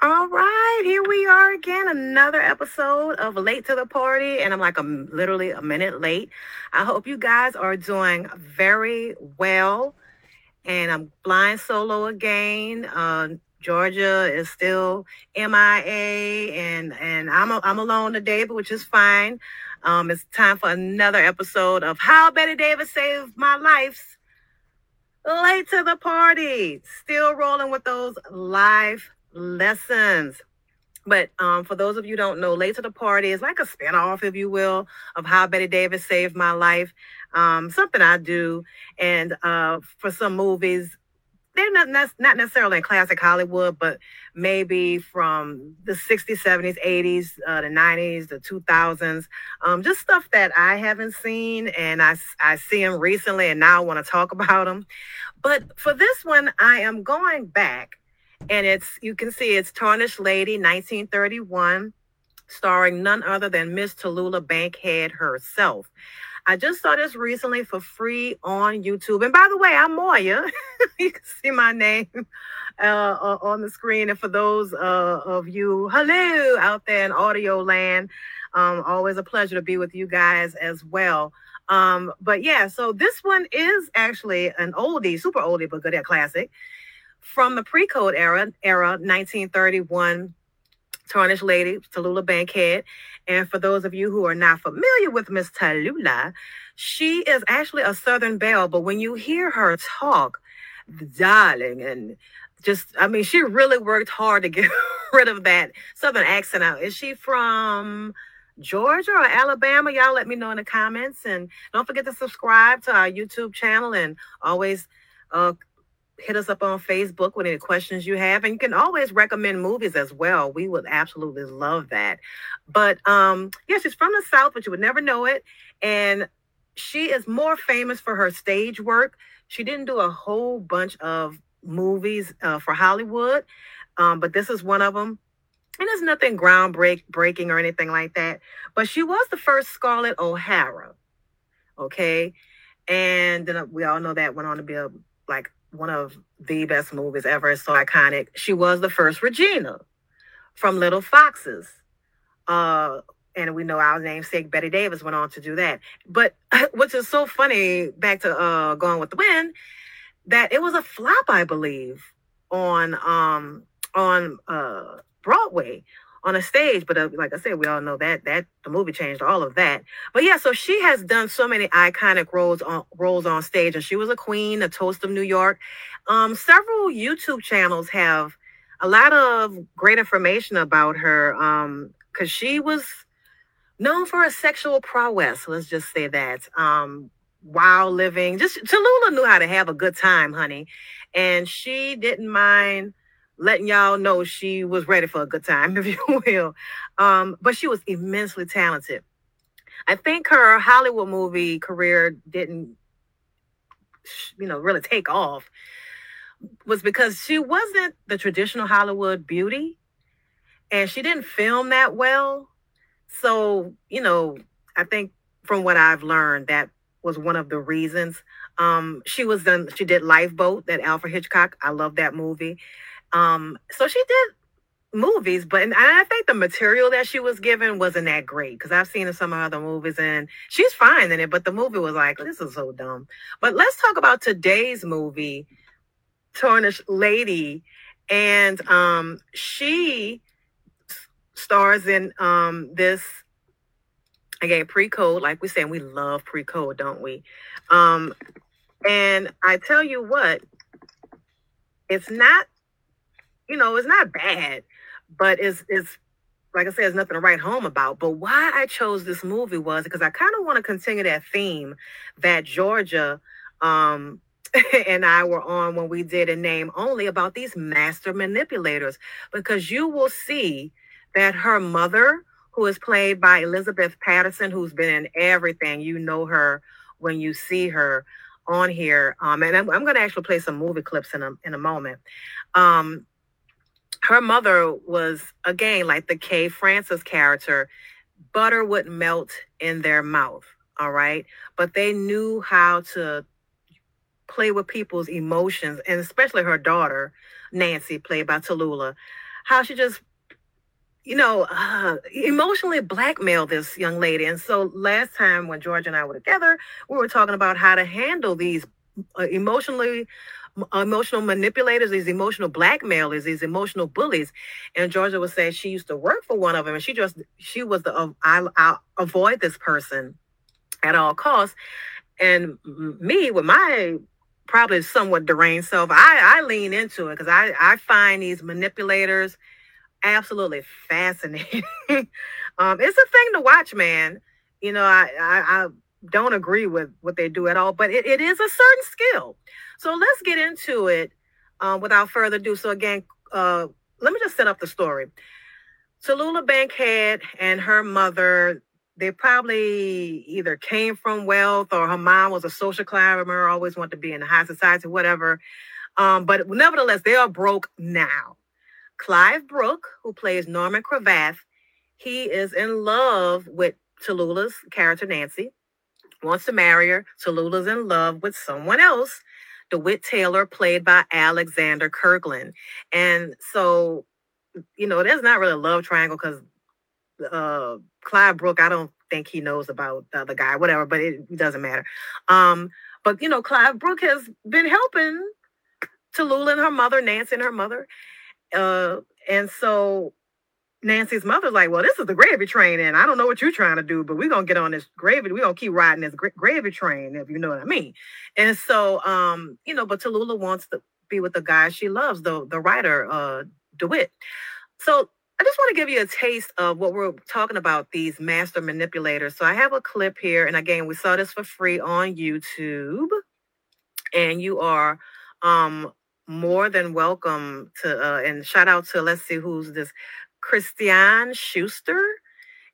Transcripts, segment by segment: All right, here we are again, another episode of Late to the Party, and I'm like literally a minute late. I hope you guys are doing very well, and I'm flying solo again. Georgia is still MIA, and I'm alone today, but which is fine. It's time for another episode of How Betty Davis Saved My Life. Late to the Party, still rolling with those live lessons. But for those of you who don't know, Late to the Party is like a spinoff, if you will, of How Betty Davis Saved My Life, something I do. And for some movies, they're not necessarily in classic Hollywood, but maybe from the 60s, 70s, 80s, the 90s, the 2000s, just stuff that I haven't seen and I see them recently and now I want to talk about them. But for this one, I am going back. And you can see it's Tarnished Lady, 1931, starring none other than Miss Tallulah Bankhead herself. I just saw this recently for free on YouTube. And by the way, I'm Moya. You can see my name on the screen. And for those of you, hello, out there in audio land, always a pleasure to be with you guys as well. But yeah, so this one is actually an oldie, super oldie, but good at classic. From the pre-code era, 1931, Tarnished Lady, Tallulah Bankhead. And for those of you who are not familiar with Miss Tallulah, she is actually a Southern belle. But when you hear her talk, darling, and just, I mean, she really worked hard to get rid of that Southern accent out. Is she from Georgia or Alabama? Y'all let me know in the comments. And don't forget to subscribe to our YouTube channel and always hit us up on Facebook with any questions you have. And you can always recommend movies as well. We would absolutely love that. But yeah, she's from the South, but you would never know it. And she is more famous for her stage work. She didn't do a whole bunch of movies for Hollywood, but this is one of them. And there's nothing groundbreaking or anything like that. But she was the first Scarlett O'Hara. Okay. And then we all know that went on to be one of the best movies ever. It's so iconic. She was the first Regina from Little Foxes. And we know our namesake Betty Davis went on to do that. But which is so funny, back to Going with the Wind, that it was a flop, I believe, on Broadway, on a stage. But like I said, we all know that the movie changed all of that. But yeah, so she has done so many iconic roles on stage, and she was a queen, a toast of New York. Several YouTube channels have a lot of great information about her, because she was known for her sexual prowess. Let's just say that. While living, just Tallulah knew how to have a good time, honey, and she didn't mind letting y'all know she was ready for a good time, if you will. But she was immensely talented. I think her Hollywood movie career didn't, really take off, was because she wasn't the traditional Hollywood beauty, and she didn't film that well. So, I think from what I've learned, that was one of the reasons. She did Lifeboat, that Alfred Hitchcock. I love that movie. So she did movies, and I think the material that she was given wasn't that great, because I've seen some other movies and she's fine in it, but the movie was like, this is so dumb. But let's talk about today's movie, Tarnished Lady. And she stars in this, again, pre-code, like we say, and we love pre-code, don't we? And I tell you what, it's not it's not bad, but it's like I said, it's nothing to write home about. But why I chose this movie was because I kind of want to continue that theme that Georgia and I were on when we did A Name Only, about these master manipulators, because you will see that her mother, who is played by Elizabeth Patterson, who's been in everything, you know her when you see her on here. And I'm going to actually play some movie clips in a moment. Her mother was, again, like the Kay Francis character, butter would melt in their mouth, all right? But they knew how to play with people's emotions, and especially her daughter, Nancy, played by Tallulah, how she just, you know, emotionally blackmailed this young lady. And so last time when George and I were together, we were talking about how to handle these emotional manipulators, these emotional blackmailers, these emotional bullies. And Georgia was saying she used to work for one of them, and she was the I'll avoid this person at all costs. And me, with my probably somewhat deranged self, I lean into it because I find these manipulators absolutely fascinating. It's a thing to watch, man. You know, I don't agree with what they do at all, but it is a certain skill. So let's get into it without further ado. So again, let me just set up the story. Tallulah Bankhead and her mother, they probably either came from wealth or her mom was a social climber, always wanted to be in the high society, whatever. But nevertheless, they are broke now. Clive Brooke, who plays Norman Cravath, he is in love with Tallulah's character, Nancy, wants to marry her. Tallulah's in love with someone else, DeWitt Taylor, played by Alexander Kirkland. And so, you know, there's not really a love triangle because Clive Brooke, I don't think he knows about the other guy, whatever, but it doesn't matter. But, you know, Clive Brooke has been helping Tallulah and her mother, Nancy and her mother. And so Nancy's mother's like, well, this is the gravy train, and I don't know what you're trying to do, but we're going to get on this gravy. We're going to keep riding this gravy train, if you know what I mean. And so, you know, but Tallulah wants to be with the guy she loves, the writer, DeWitt. So I just want to give you a taste of what we're talking about, these master manipulators. So I have a clip here, and again, we saw this for free on YouTube, and you are more than welcome to, and shout out to, let's see who's this, Christiane Schuster.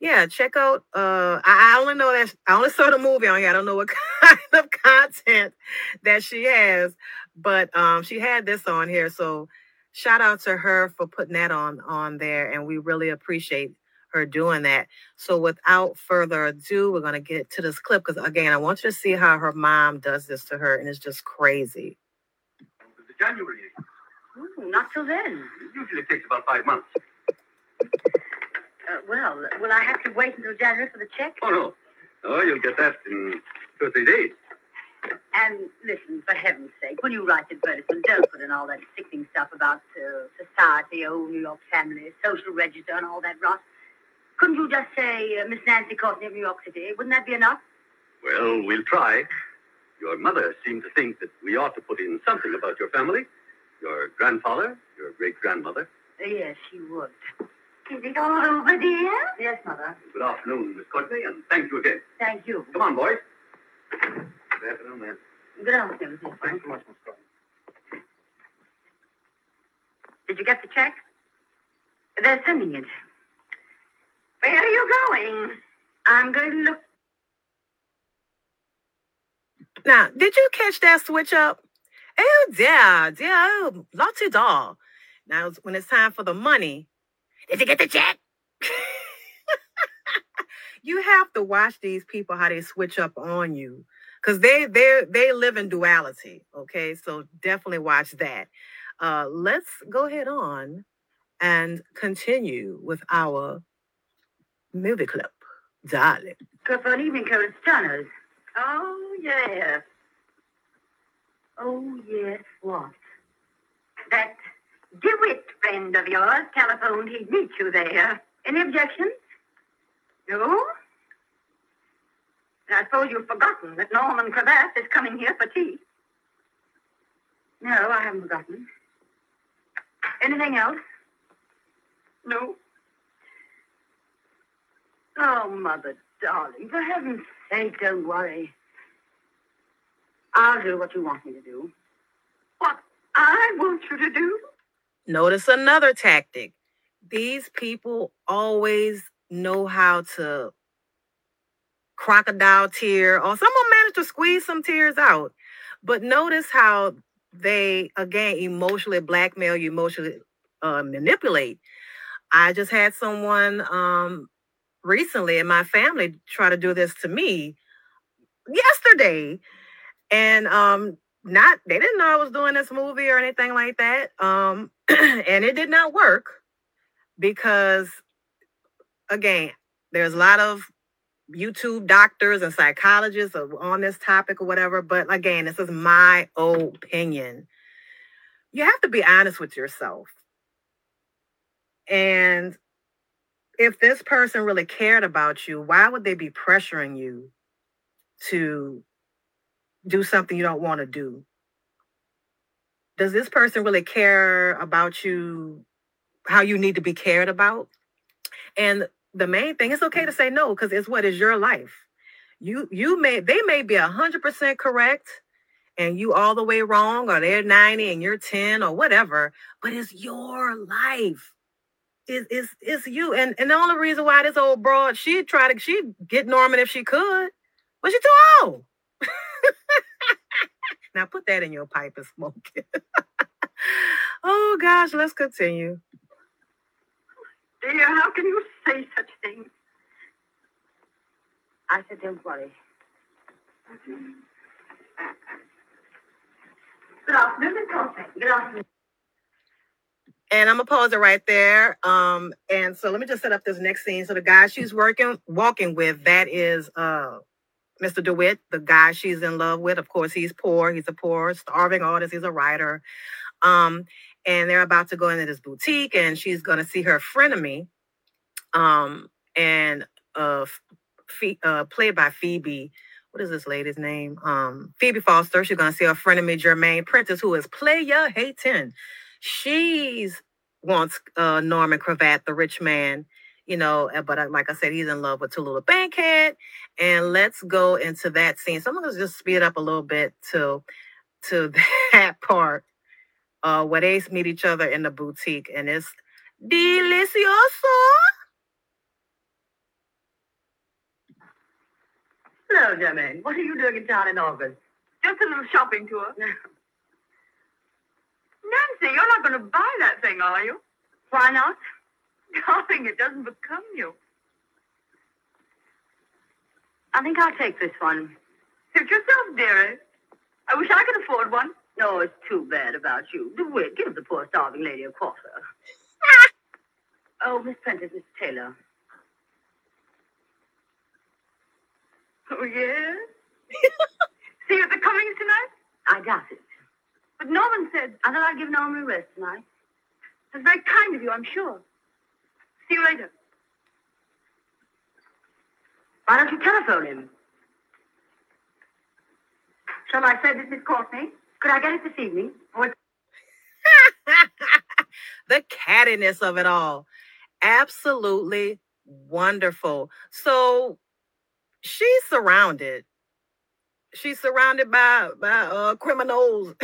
Yeah, check out. I only know that I only saw the movie on here. I don't know what kind of content that she has, but she had this on here. So shout out to her for putting that on there, and we really appreciate her doing that. So without further ado, we're gonna get to this clip because again, I want you to see how her mom does this to her, and it's just crazy. January. Ooh, not till then. It usually takes about 5 months. Well, will I have to wait until January for the check? Oh, no. Oh, you'll get that in 2 or 3 days. And listen, for heaven's sake, when you write advertisements, don't put in all that sickening stuff about society, old New York family, social register, and all that rot. Couldn't you just say, Miss Nancy Courtney of New York City? Wouldn't that be enough? Well, we'll try. Your mother seemed to think that we ought to put in something about your family, your grandfather, your great-grandmother. Yes, she would. Is it all over, dear? Yes, Mother. Good afternoon, Miss Courtney, and thank you again. Thank you. Come on, boys. Good afternoon, ma'am. Good afternoon. Thanks so much, Miss Courtney. Did you get the check? They're sending it. Where are you going? I'm going to look. Now, did you catch that switch up? Oh, dear, lots of doll. Now, when it's time for the money, did you get the check? You have to watch these people, how they switch up on you. Because they live in duality, okay? So definitely watch that. Let's go ahead on and continue with our movie clip, darling. Good for an evening, Curtis Turner's. Oh, yes. Oh, yes, what? That DeWitt friend of yours telephoned he'd meet you there. Any objection? No? I suppose you've forgotten that Norman Cravath is coming here for tea. No, I haven't forgotten. Anything else? No. Oh, Mother, darling, for heaven's sake, don't worry. I'll do what you want me to do. What I want you to do? Notice another tactic. These people always know how to crocodile tear, or someone managed to squeeze some tears out. But notice how they, again, emotionally blackmail you, emotionally manipulate. I just had someone recently in my family try to do this to me yesterday. And they didn't know I was doing this movie or anything like that. And it did not work. because, again, there's a lot of YouTube doctors and psychologists on this topic or whatever, but again, this is my opinion. You have to be honest with yourself. And if this person really cared about you, why would they be pressuring you to do something you don't want to do? Does this person really care about you, how you need to be cared about? And the main thing, it's okay to say no, because it's what is your life. They may be 100% correct and you all the way wrong, or they're 90 and you're 10 or whatever, but it's your life. It's you. And the only reason why this old broad, she'd get Norman if she could, but she's too old. Now put that in your pipe and smoke it. Oh gosh, let's continue. Dear, how can you say such things? I said, don't worry. Good afternoon, good afternoon. And I'm going to pause it right there. And so let me just set up this next scene. So the guy she's walking with, that is Mr. DeWitt, the guy she's in love with. Of course, he's poor. He's a poor, starving artist. He's a writer. And they're about to go into this boutique, and she's going to see her frenemy, played by Phoebe. What is this lady's name? Phoebe Foster. She's going to see her frenemy, Jermaine Prentice, who is player hating. She's wants Norman Cravath, the rich man, you know, but like I said, he's in love with Tallulah Bankhead. And let's go into that scene. So I'm going to just speed up a little bit to that part. Where they meet each other in the boutique, and it's delicioso. Hello, Jermaine. What are you doing in town in August? Just a little shopping tour. Nancy, you're not going to buy that thing, are you? Why not? Darling, it doesn't become you. I think I'll take this one. Suit yourself, dearie. I wish I could afford one. No, it's too bad about you. DeWitt, give the poor starving lady a quarter. Oh, Miss Prentice, Miss Taylor. Oh, yes? See you at the Cummings tonight? I doubt it. But Norman said... I thought I'd give Norman a rest tonight. That's very kind of you, I'm sure. See you later. Why don't you telephone him? Shall I say this, Miss Courtney? Could I get it this evening? The cattiness of it all. Absolutely wonderful. So she's surrounded by criminals.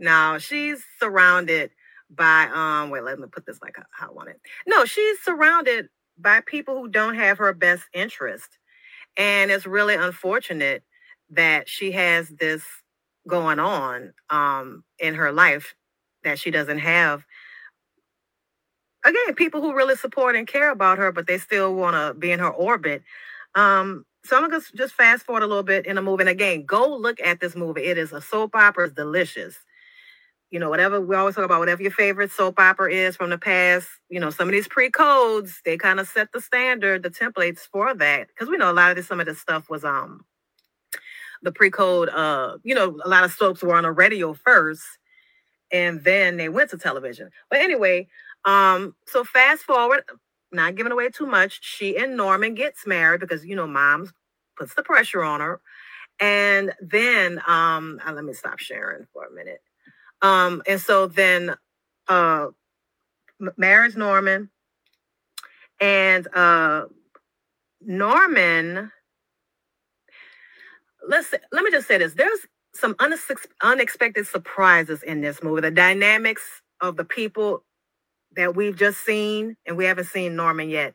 No, she's surrounded by, wait, let me put this like how I want it. No, she's surrounded by people who don't have her best interest. And it's really unfortunate that she has this going on in her life that she doesn't have. Again, people who really support and care about her, but they still want to be in her orbit. So I'm going to just fast forward a little bit in the movie. And again, go look at this movie. It is a soap opera. It's delicious. You know, whatever we always talk about, whatever your favorite soap opera is from the past, you know, some of these pre-codes, they kind of set the standard, the templates for that. Because we know a lot of this, some of this stuff was the pre-code, you know, a lot of soaps were on the radio first, and then they went to television. But anyway, so fast forward, not giving away too much, she and Norman gets married because, you know, mom puts the pressure on her. And then, let me stop sharing for a minute. And so then marries Norman, and Norman... Let me just say this. There's some unexpected surprises in this movie. The dynamics of the people that we've just seen, and we haven't seen Norman yet.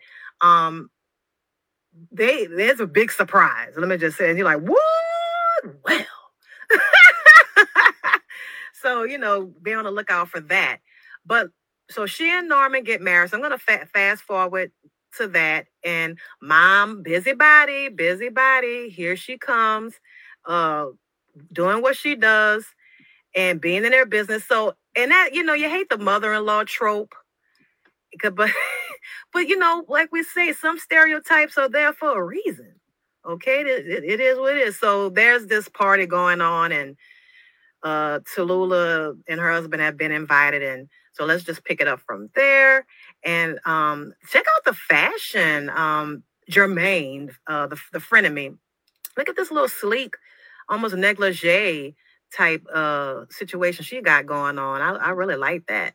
There's a big surprise. Let me just say, and you're like, what? Well, so, you know, be on the lookout for that. But so she and Norman get married. So I'm going to fast forward to that, and mom, busybody, here she comes, doing what she does and being in their business. So, and that, you know, you hate the mother-in-law trope, But you know, like we say, some stereotypes are there for a reason. Okay, it is what it is. So there's this party going on, and Tallulah and her husband have been invited, and so let's just pick it up from there. And check out the fashion. Jermaine, the frenemy, look at this little sleek, almost negligee type situation she got going on. I really like that.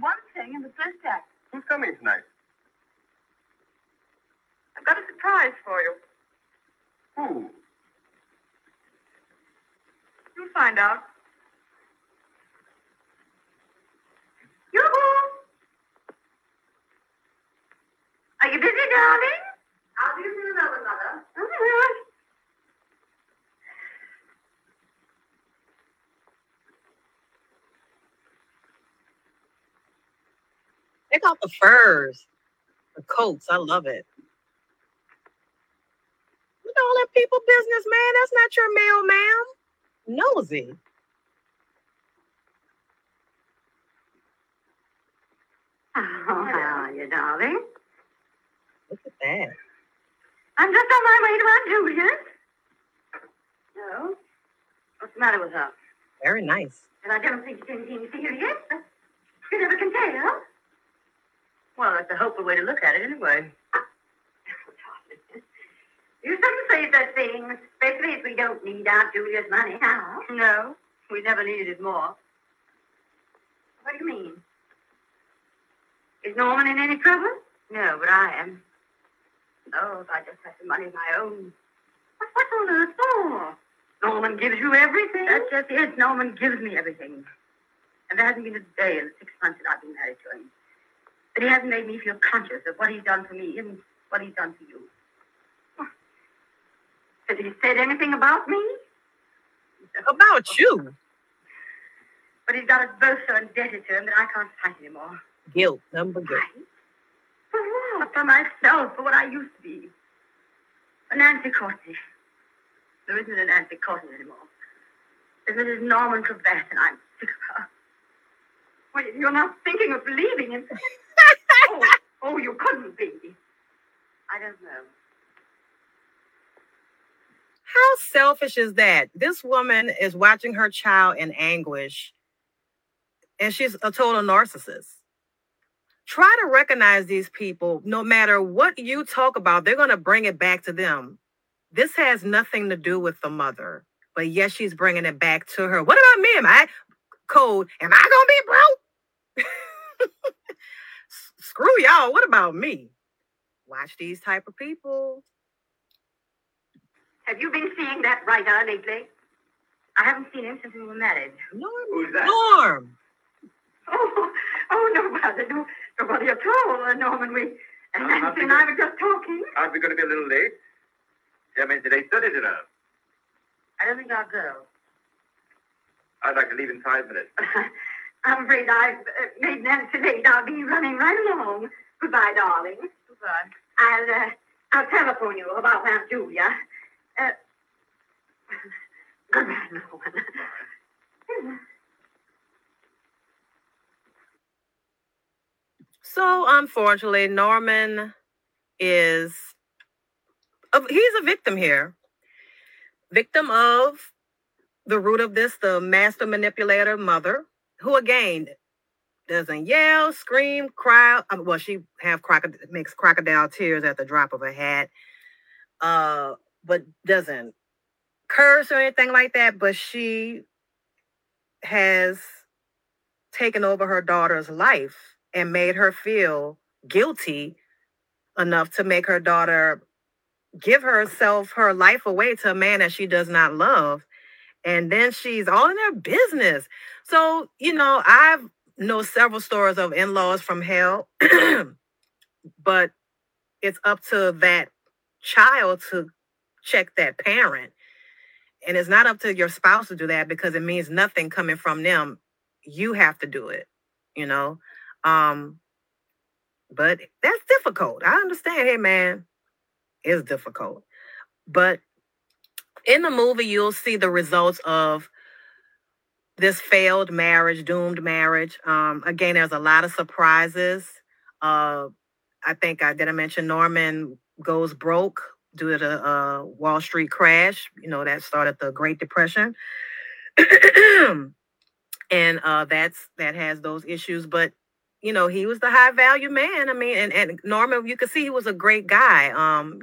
One thing in the first act. Who's coming tonight? I've got a surprise for you. Who? You'll find out. Yoo-hoo! Are you busy, darling? How do you feel about it, Mother? Oh, check out the furs, the coats. I love it. Look at all that people business, man. That's not your mail, ma'am. Nosy. Oh, how are you, darling? Look at that. I'm just on my way to Aunt Julia's. No? What's the matter with her? Very nice. And I don't think it's anything serious. You never can tell. Well, that's a hopeful way to look at it, anyway. You shouldn't say such things, especially if we don't need Aunt Julia's money now. No, we never needed it more. What do you mean? Is Norman in any trouble? No, but I am. Oh, if I just had the money of my own. What's on earth for? Norman gives you everything? That's just it. Norman gives me everything. And there hasn't been a day in the 6 months that I've been married to him. But he hasn't made me feel conscious of what he's done for me and what he's done for you. Huh. Has he said anything about me? About you? But he's got us both so indebted to him that I can't fight anymore. Guilt, number guilt. For what? For myself, for what I used to be. For Nancy Courtney. There isn't a Nancy Courtney anymore. There's Mrs. Norman Cravath, and I'm sick of her. Well, you're not thinking of leaving him. Oh, you couldn't be. I don't know. How selfish is that? This woman is watching her child in anguish, and she's a total narcissist. Try to recognize these people. No matter what you talk about, they're going to bring it back to them. This has nothing to do with the mother, but yes, she's bringing it back to her. What about me? Am I cold? Am I going to be broke? Screw y'all. What about me? Watch these type of people. Have you been seeing that writer lately? I haven't seen him since we were married. Norm. Who's that? Norm. Oh, nobody at all, Norman. Nancy and I were just talking. Aren't we going to be a little late? That means today's study dinner. I don't think I'll go. I'd like to leave in 5 minutes. I'm afraid I've made Nancy late. I'll be running right along. Goodbye, darling. Goodbye. I'll telephone you about Aunt Julia. Goodbye, Norman. So, unfortunately, Norman he's a victim here. Victim of the root of this, the master manipulator mother, who again doesn't yell, scream, cry. Well, she makes crocodile tears at the drop of a hat, but doesn't curse or anything like that. But she has taken over her daughter's life and made her feel guilty enough to make her daughter give herself, her life away to a man that she does not love. And then she's all in her business. So, you know, I know several stories of in-laws from hell, but it's up to that child to check that parent. And it's not up to your spouse to do that, because it means nothing coming from them. You have to do it, you know. But that's difficult. I understand. Hey, man, it's difficult. But in the movie, you'll see the results of this failed marriage, doomed marriage. Again, there's a lot of surprises. I think I didn't mention Norman goes broke due to the Wall Street crash. You know, that started the Great Depression. And that has those issues. But, you know, he was the high value man. I mean, and Norman, you could see he was a great guy.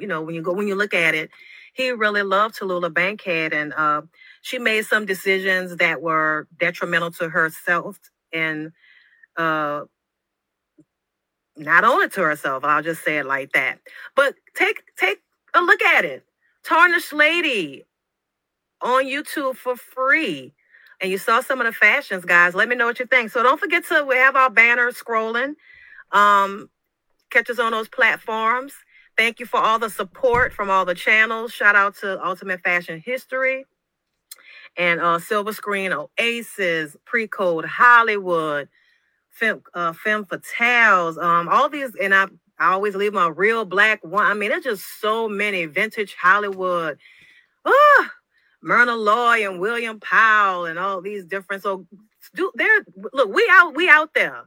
You know, when you look at it, he really loved Tallulah Bankhead, and she made some decisions that were detrimental to herself and not only to herself. I'll just say it like that. But take a look at it. Tarnished Lady on YouTube for free. And you saw some of the fashions, guys. Let me know what you think. So don't forget to, we have our banner scrolling. Catch us on those platforms. Thank you for all the support from all the channels. Shout out to Ultimate Fashion History and Silver Screen Oasis, Pre-Code Hollywood, Femme Fatales, all these. And I always leave my Real Black One. I mean, there's just so many. Vintage Hollywood. Myrna Loy and William Powell and all these different. So look, we out there.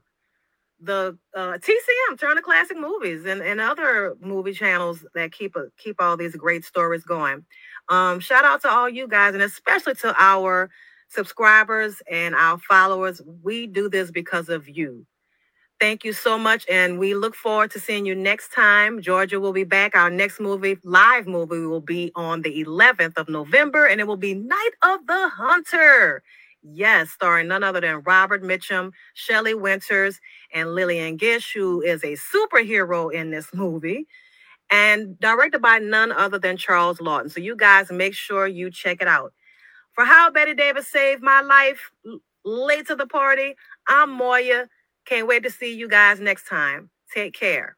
The TCM, Turner Classic Movies, and other movie channels that keep all these great stories going. Shout out to all you guys, and especially to our subscribers and our followers. We do this because of you. Thank you so much, and we look forward to seeing you next time. Georgia will be back. Our next live movie, will be on the 11th of November, and it will be Night of the Hunter. Yes, starring none other than Robert Mitchum, Shelley Winters, and Lillian Gish, who is a superhero in this movie, and directed by none other than Charles Laughton. So you guys make sure you check it out. For How Betty Davis Saved My Life, Late to the Party, I'm Moya. Can't wait to see you guys next time. Take care.